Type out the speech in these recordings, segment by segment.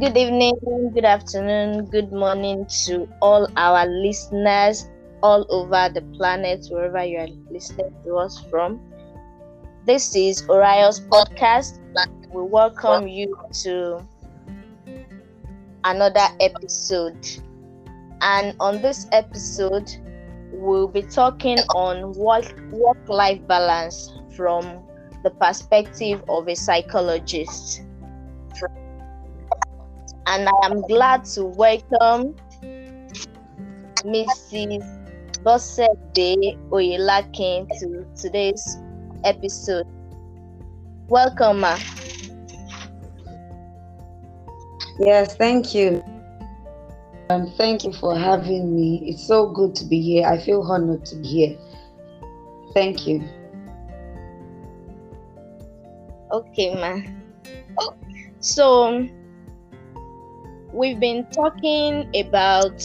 Good evening, good afternoon, good morning to all our listeners all over the planet, wherever you are listening to us from. This is Orius Podcast. We welcome you to another episode. And on this episode, we'll be talking on work-life balance from the perspective of a psychologist. And I am glad to welcome Mrs. Bosede Oyelakin to today's episode. Welcome, ma. Yes, thank you. And thank you for having me. It's so good to be here. I feel honored to be here. Thank you. Okay, ma. So, we've been talking about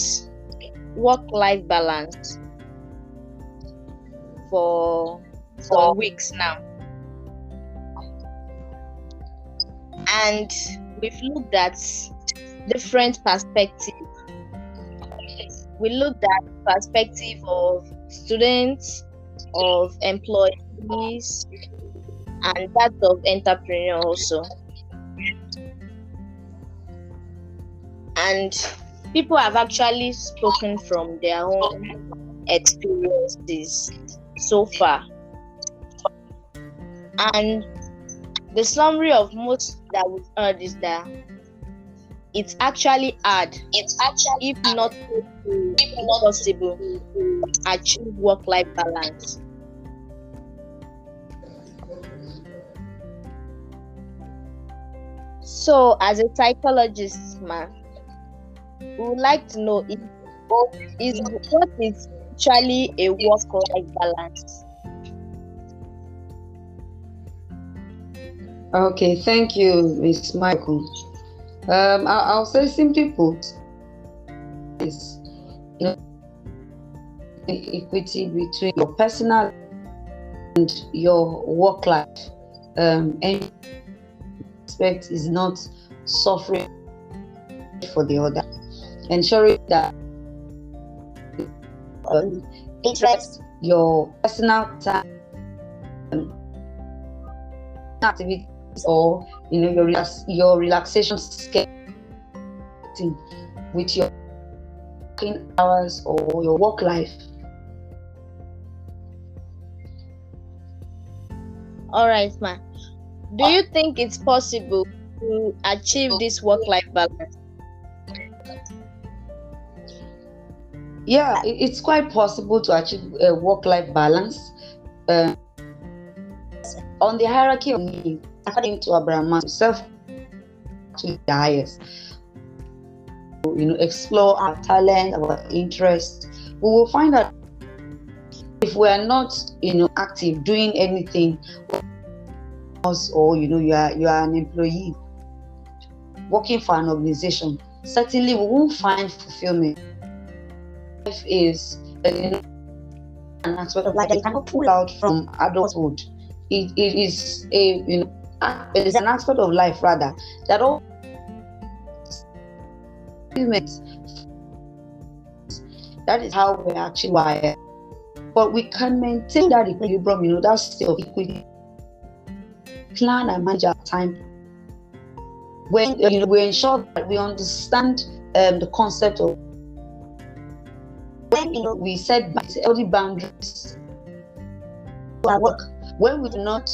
work-life balance for some weeks now. And we've looked at different perspectives. We looked at the perspective of students, of employees, and that of entrepreneurs also. And people have actually spoken from their own experiences so far. And the summary of most that we've heard is that it's actually hard, if not possible, to achieve work-life balance. So, as a psychologist, ma'am, we would like to know what is actually a work-life balance. Okay, thank you, Ms. Michael. I'll say simply put, is equity between your personal and your work life. Any aspect is not suffering for the other. Ensuring that interest, your personal time, activities, or your relaxation schedule, with your working hours or your work life. All right, ma. Do you think it's possible to achieve this work-life balance? Yeah, it's quite possible to achieve a work-life balance. On the hierarchy of needs, according to Abraham Maslow, self to the highest. Explore our talent, our interests. We will find out if we are not, active, doing anything, or you are an employee working for an organization. Certainly, we won't find fulfillment. Life is an aspect of life that you cannot pull out from adulthood. It is a it is an aspect of life rather that all that is how we actually wired. But we can maintain that equilibrium, that state of equity. Plan and manage our time. When we ensure that we understand the concept of when we set healthy boundaries to our work, when we do not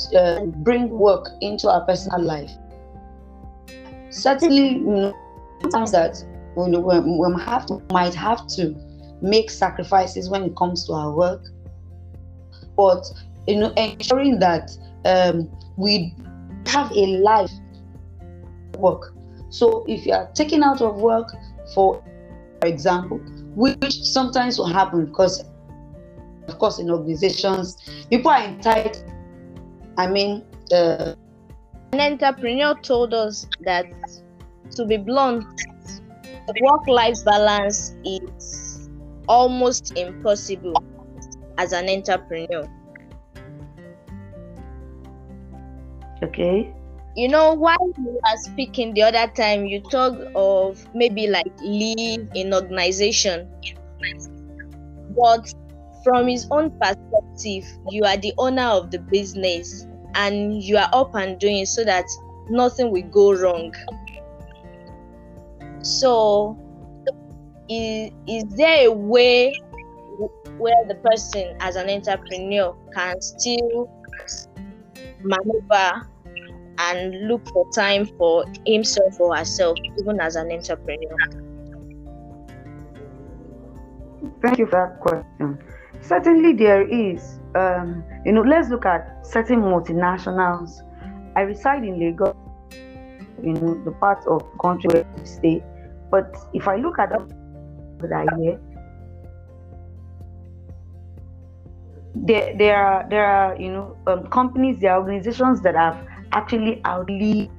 bring work into our personal life, certainly sometimes that we might have to make sacrifices when it comes to our work. But ensuring that we have a life work. So if you are taken out of work, for example, which sometimes will happen because, of course, in organizations, people are entitled. An entrepreneur told us that, to be blunt, work-life balance is almost impossible as an entrepreneur. Okay. You know, while you were speaking the other time, you talked of maybe like leave in organization. But from his own perspective, you are the owner of the business and you are up and doing so that nothing will go wrong. So is there a way where the person as an entrepreneur can still maneuver and look for time for himself or herself, even as an entrepreneur? Thank you for that question. Certainly there is. Let's look at certain multinationals. I reside in Lagos, the part of the country where we stay. But if I look at what I hear, there are companies, there are organizations that have actually outlived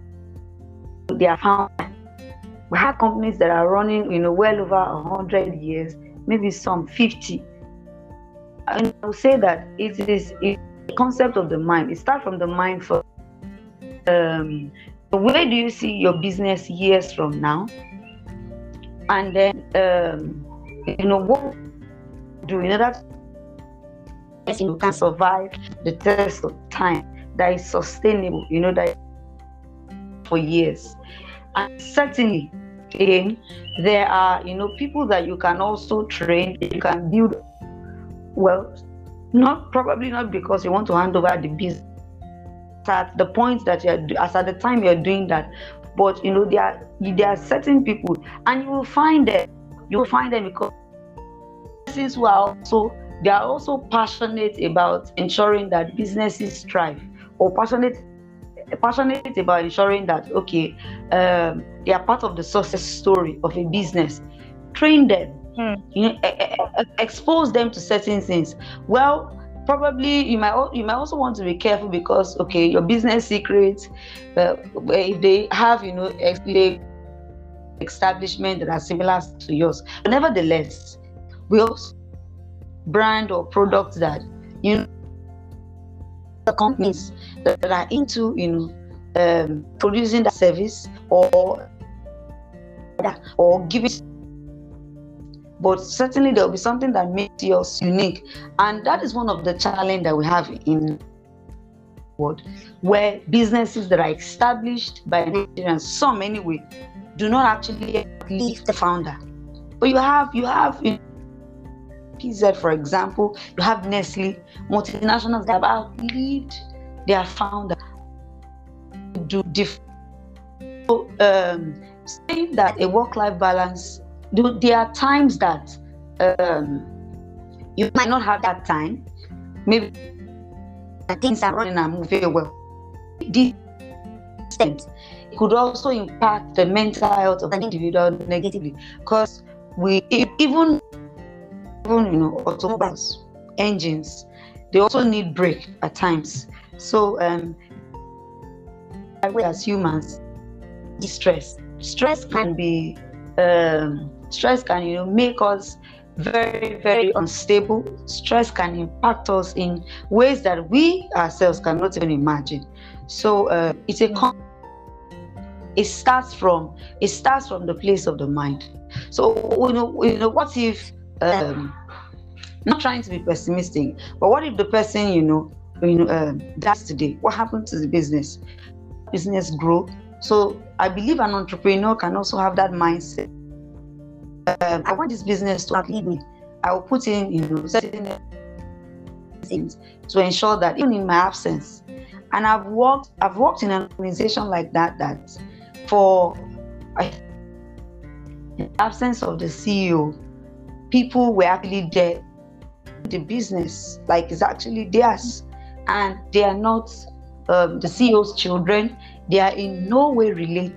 their founder. We have companies that are running, well over 100 years, maybe some 50. And I would say that it is a concept of the mind. It starts from the mind first. Where do you see your business years from now? And then, what do in order to can survive the test of time, that is sustainable, that for years. And certainly, again, there are, people that you can also train, you can build, well, probably not because you want to hand over the business at the point that you're doing that. But there are certain people, and you will find them because persons who are also passionate about ensuring that businesses thrive, or passionate about ensuring that they are part of the success story of a business. Train them, expose them to certain things. Well, probably you might also want to be careful because your business secrets, if they have establishment that are similar to yours. But nevertheless, we also brand or products that the companies that are into producing that service or giving. But certainly there will be something that makes yours unique, and that is one of the challenges that we have in the world, where businesses that are established by Nigerians, some anyway, do not actually leave the founder. But you have PZ, for example, you have Nestle, multinationals that have outlived their founder. Do different. So, saying that a work-life balance. There are times that you might not have that time. Maybe things are running and moving well. This could also impact the mental health of an individual negatively, because even automobiles, engines, they also need break at times. So as humans, stress can be. Stress can make us very, very unstable. Stress can impact us in ways that we ourselves cannot even imagine. So it starts from the place of the mind. So what if not trying to be pessimistic, but what if the person dies today? What happened to the business? Business grow. So I believe an entrepreneur can also have that mindset. I want this business to outlive me. I will put in certain things to ensure that even in my absence. And I've worked in an organization like that for the absence of the CEO, people were actually there. The business, it's actually theirs, and they are not the CEO's children. They are in no way related.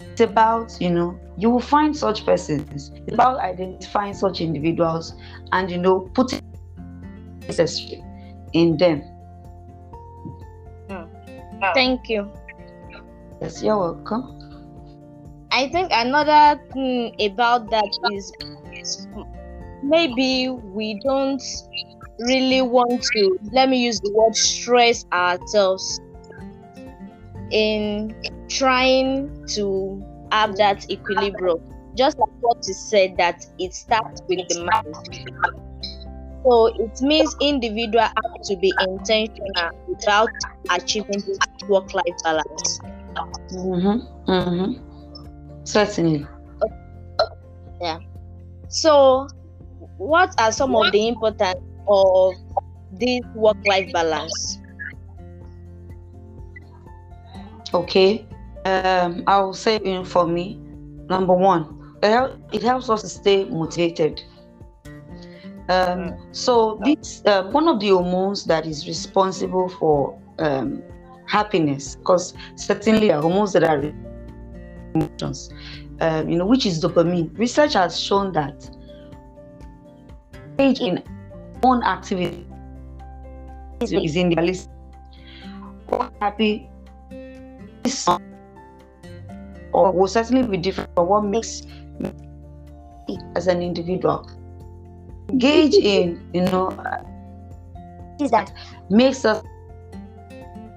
It's about, you will find such persons. It's about identifying such individuals and, putting necessary in them. Thank you. Yes, you're welcome. I think another thing about that is maybe we don't really want to, let me use the word, stress ourselves. in trying to have that equilibrium, just like what you said, that it starts with the mind. So it means individual have to be intentional without achieving this work-life balance. Mm-hmm. Mm-hmm. Certainly. Yeah. So what are some of the importance of this work-life balance? Okay. I will say in for me, number one, it helps us to stay motivated. So this one of the hormones that is responsible for happiness, because certainly there are hormones that are emotions, which is dopamine. Research has shown that engage in own activity is in the list. Happy or will certainly be different from what makes me as an individual. Engage in, is that makes us,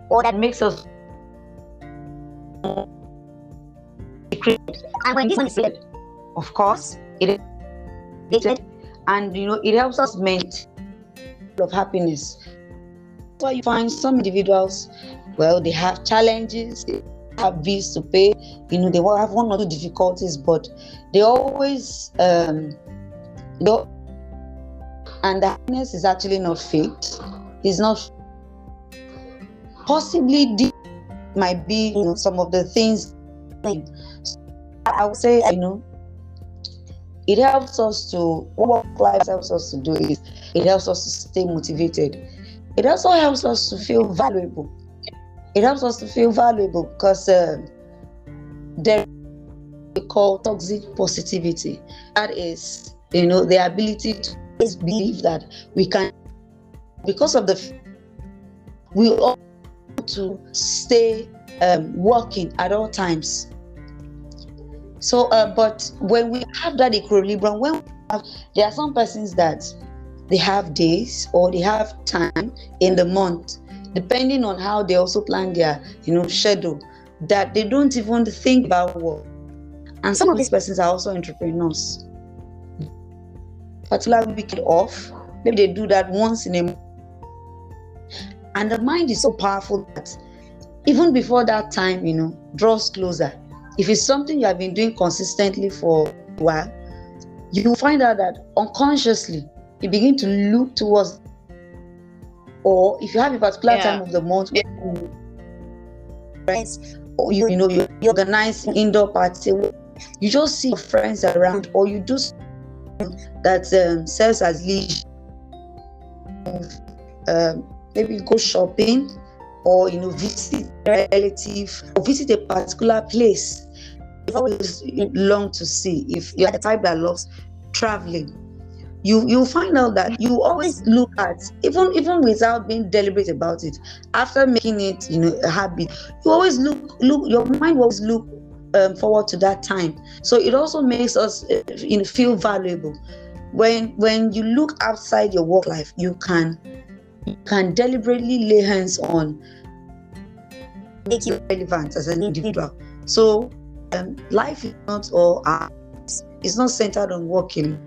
or that makes us, and when this one is created, of course, it is, and it helps us maintain of happiness. So you find some individuals, well, they have challenges, they have bills to pay, they will have one or two difficulties, but they always and the happiness is actually not fixed. It's not possibly might be some of the things. So I would say it helps us to it helps us to stay motivated. It also helps us to feel valuable. It helps us to feel valuable because there is what we call toxic positivity. That is the ability to believe that we can, because of we all want to stay working at all times. So but when we have that equilibrium, there are some persons that they have days or they have time in the month, depending on how they also plan their schedule, that they don't even think about work. And some of these persons are also entrepreneurs. Particular weekend off, maybe they do that once in a month. And the mind is so powerful that even before that time, draws closer. If it's something you have been doing consistently for a while, you find out that unconsciously you begin to look towards, or if you have a particular time of the month, friends, or you organize an indoor party, you just see your friends around, or you do that serves as leisure. Maybe go shopping, or visit a relative, or visit a particular place you always long to see. If you're the type that loves traveling, you find out that you always look at, even without being deliberate about it, after making it a habit, you always look your mind always look forward to that time. So it also makes us feel valuable. When you look outside your work life, you can deliberately lay hands on make you relevant as an individual. So life is not all it's not centered on working.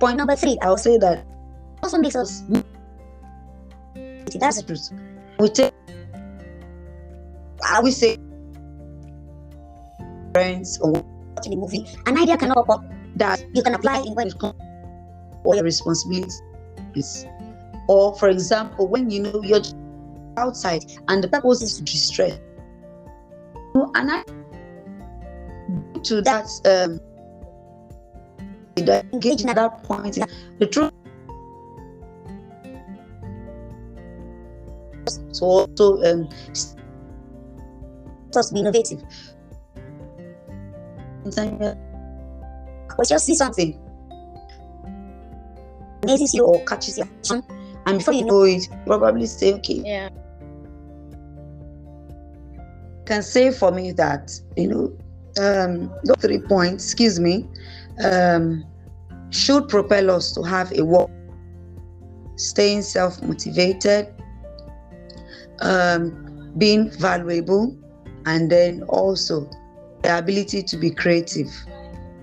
Point number three, I'll say that also makes us, that's the truth. We take, I would say, friends or watching a movie, an idea can pop up that you can apply in when it comes or your responsibilities. Or, for example, when you're outside and the purpose is to distress, and I to that engage at that point, the truth. So also us be innovative. Just see something amazes you or catches your attention, and before you know it, probably say, okay, yeah, can say for me that those 3 points, should propel us to have a work, staying self-motivated, being valuable, and then also the ability to be creative.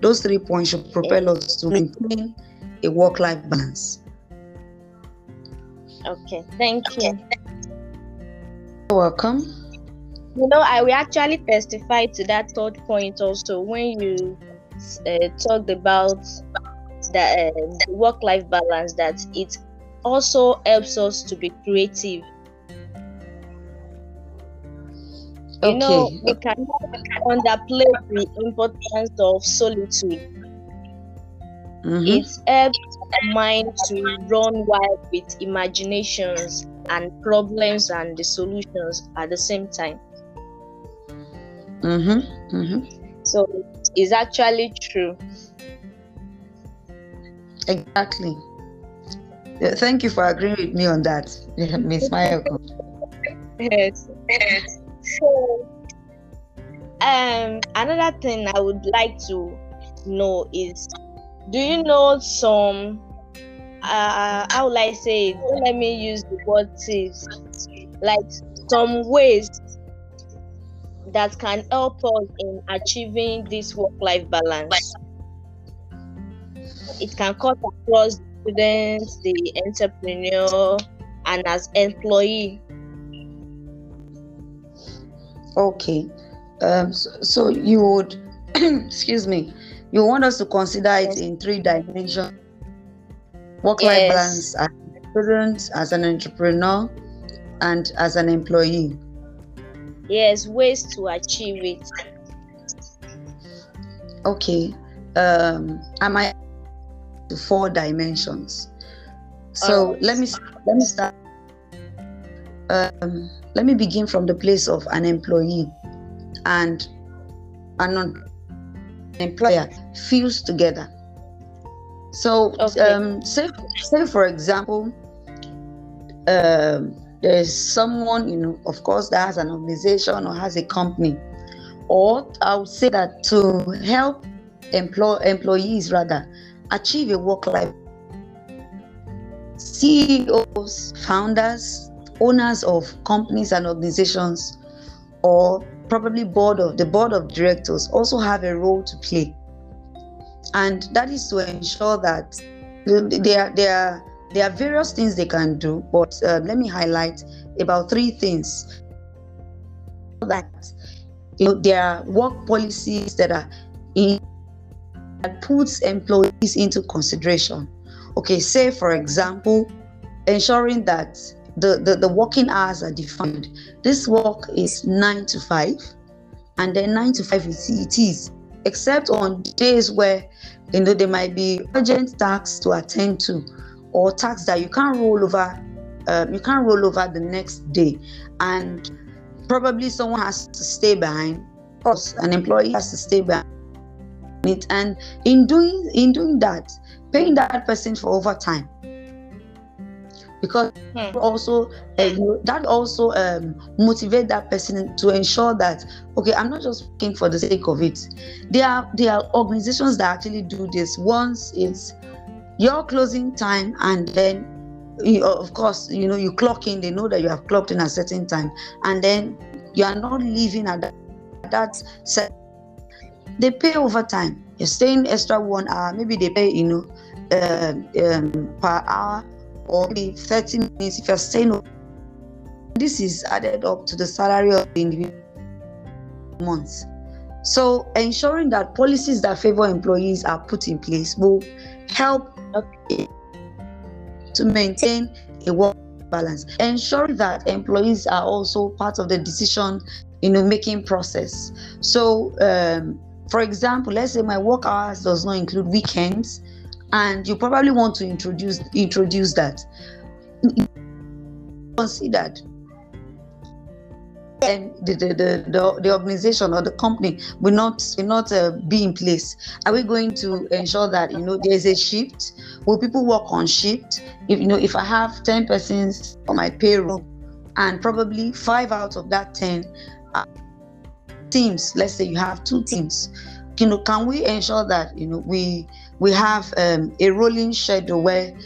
Those 3 points should propel us to maintain a work-life balance. Okay, thank you. You're welcome. You know, I will actually testify to that third point also when you talked about the work-life balance, that it also helps us to be creative. Okay. You know, we cannot underplay the importance of solitude. Mm-hmm. It helps the mind to run wild with imaginations and problems and the solutions at the same time. Mm-hmm. Mm-hmm. So it's actually true. Exactly. Thank you for agreeing with me on that, Miss Mayoko. Yes. Yes. So, another thing I would like to know is, do you know some, how will I say it? Don't let me use the word tips, like some ways that can help us in achieving this work-life balance. It can cut across students, the entrepreneur, and as employee. Okay, so you would, excuse me, you want us to consider it in 3 dimensions, work-life balance as a student, as an entrepreneur, and as an employee. Yes, ways to achieve it. Okay, am I to 4 dimensions? So let me start. Let me begin from the place of an employee, and an employer fused together. So, say for example, there is someone, you know, of course, that has an organization or has a company, or I would say that to help employees rather achieve a work-life, CEOs, founders, owners of companies and organizations, or probably the board of directors also have a role to play, and that is to ensure that there are various things they can do, but let me highlight about 3 things that, you know, there are work policies that are in that puts employees into consideration. Okay, say for example, ensuring that the working hours are defined. This work is 9 to 5, and then 9 to 5 it is, except on days where, you know, there might be urgent tasks to attend to, or tasks that you can't roll over. You can't roll over the next day, and probably someone has to stay behind. Of course, an employee has to stay behind it, and in doing that, paying that person for overtime. Because also that also motivate that person to ensure that, okay, I'm not just working for the sake of it. There are organizations that actually do this. Once it's your closing time, and then you, of course, you know, you clock in. They know that you have clocked in a certain time, and then you are not leaving at that set. They pay overtime. You're staying extra 1 hour. Maybe they pay, you know, per hour, or maybe 30 minutes if you're staying over. This is added up to the salary of the individual months. So ensuring that policies that favor employees are put in place will help to maintain a work balance. Ensuring that employees are also part of the decision, you know, making process. So for example, let's say my work hours does not include weekends, and you probably want to introduce that. Considered, and the organization or the company will not be in place. Are we going to ensure that, you know, there is a shift? Will people work on shift? If, you know, if I have 10 persons on my payroll, and probably 5 out of that 10 are teams. Let's say you have 2 teams. You know, can we ensure that, you know, we have a rolling schedule where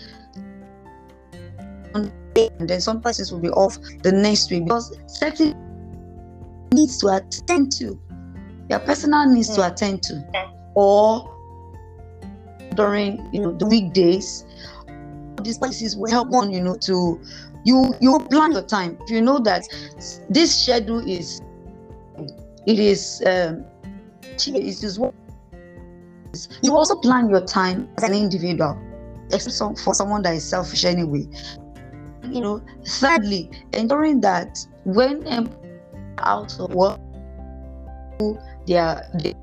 day, and then some persons will be off the next week, because certain needs to attend to, your personal needs to attend to, or during the weekdays. These places will help one, to you plan your time. If you know that this schedule is what you also plan your time as an individual, except for someone that is selfish anyway. Thirdly, ensuring that when out of work, they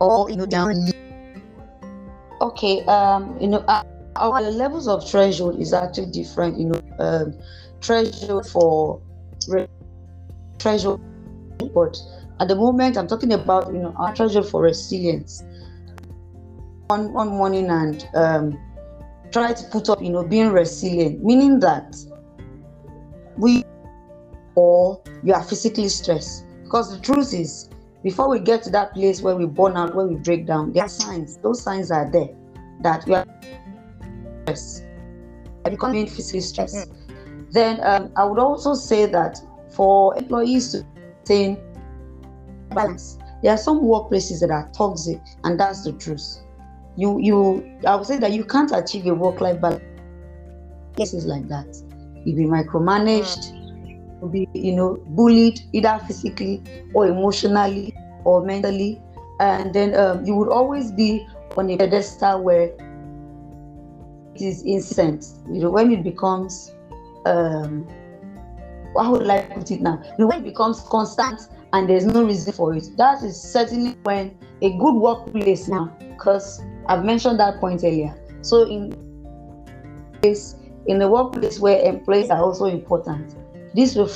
or down. Okay, our levels of threshold is actually different. Threshold for threshold, but at the moment I'm talking about our threshold for resilience. One morning and try to put up being resilient, meaning that you are physically stressed. Because the truth is, before we get to that place where we burn out, where we break down, there are signs. Those signs are there that we are stressed. You can't be physically stressed. Then I would also say that for employees to maintain balance, there are some workplaces that are toxic, and that's the truth. I would say that you can't achieve a work-life balance. Places like that, you'll be micromanaged. You'll be, bullied, either physically or emotionally or mentally, and then you would always be on a pedestal where it is incessant. When it becomes, how would I put it now? When it becomes constant and there's no reason for it, that is certainly when a good workplace now. Because I've mentioned that point earlier. So in the workplace where employees are also important. This will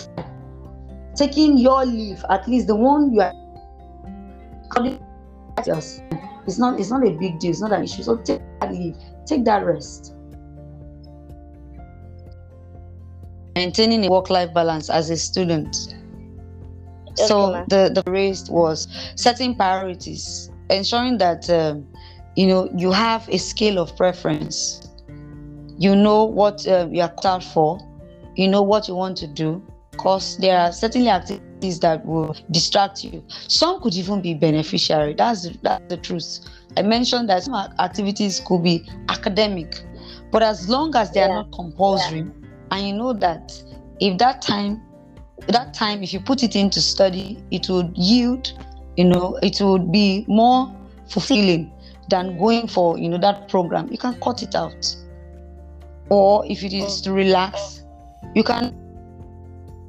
taking your leave, at least the one you are calling yourself. It's not a big deal, it's not an issue. So take that leave, take that rest. Maintaining a work-life balance as a student. Okay, so the race was setting priorities, ensuring that you have a scale of preference. You know what you are called out for. You know what you want to do, because there are certainly activities that will distract you. Some could even be beneficiary. That's the truth. I mentioned that some activities could be academic, but as long as they are not compulsory, and you know that if that time, if you put it into study, it would yield, it would be more fulfilling than going for, that program. You can cut it out. Or if it is to relax, you can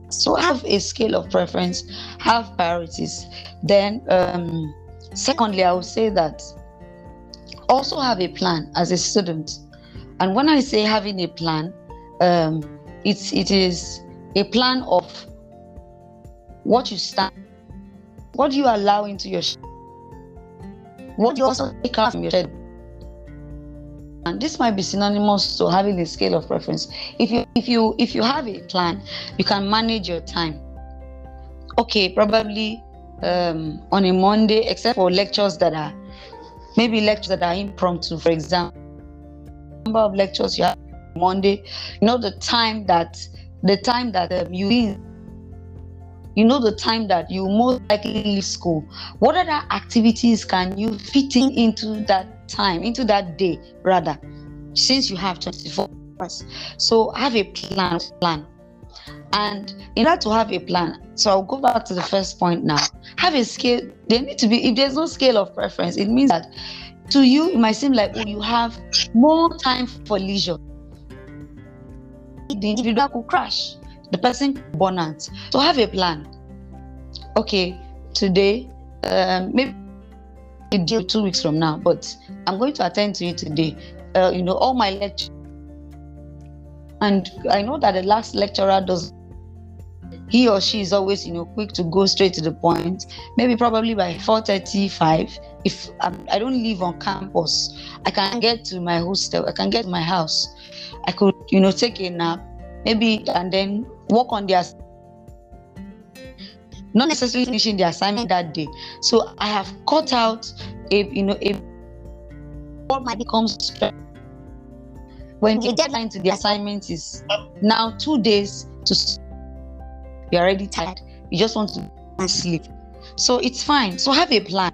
so have a scale of preference, have priorities. Then secondly, I would say that also have a plan as a student. And when I say having a plan, it is a plan of what you stand, what you allow into your schedule, what you also take out from your schedule. And this might be synonymous to having a scale of preference. If you have a plan, you can manage your time. Okay, probably on a Monday, except for lectures that are impromptu. For example, number of lectures you have on Monday, the time that you most likely leave school. What other activities can you fit in into that time, into that day, rather, since you have 24 hours? So have a plan. And in order to have a plan, so I'll go back to the first point now. Have a scale. There need to be, if there's no scale of preference, it means that to you, it might seem like you have more time for leisure. The individual could crash. The person born out. So have a plan. Okay, today, maybe it's due 2 weeks from now, but I'm going to attend to it today. All my lectures. And I know that the last lecturer he or she is always, quick to go straight to the point. Maybe probably by 4:35, if I don't live on campus, I can get to my hostel, I can get to my house. I could, take a nap, maybe, and then work on their, not necessarily finishing the assignment that day. So I have cut out what might become stress. When the deadline to the assignment is now 2 days to sleep, you're already tired. You just want to sleep. So it's fine. So have a plan.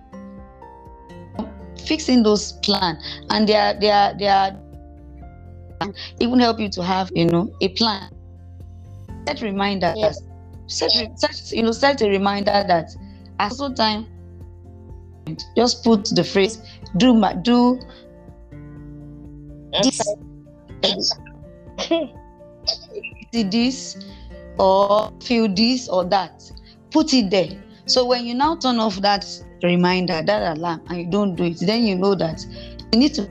Fixing those plans, and it will help you to have, you know, a plan. Set reminders. Yes. Set a reminder that at some time, just put the phrase do this, see this, or feel this or that. Put it there. So when you now turn off that reminder, that alarm, and you don't do it, then you know that you need to.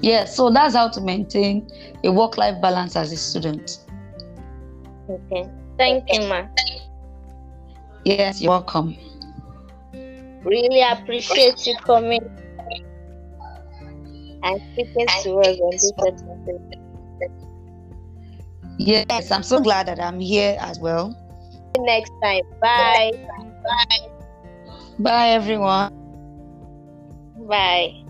Yeah, so that's how to maintain a work-life balance as a student. Okay. Thank you, ma. Yes, you're welcome. Really appreciate you coming and speaking to us on this episode. Yes, I'm so glad that I'm here as well. Next time. Bye. Bye everyone. Bye.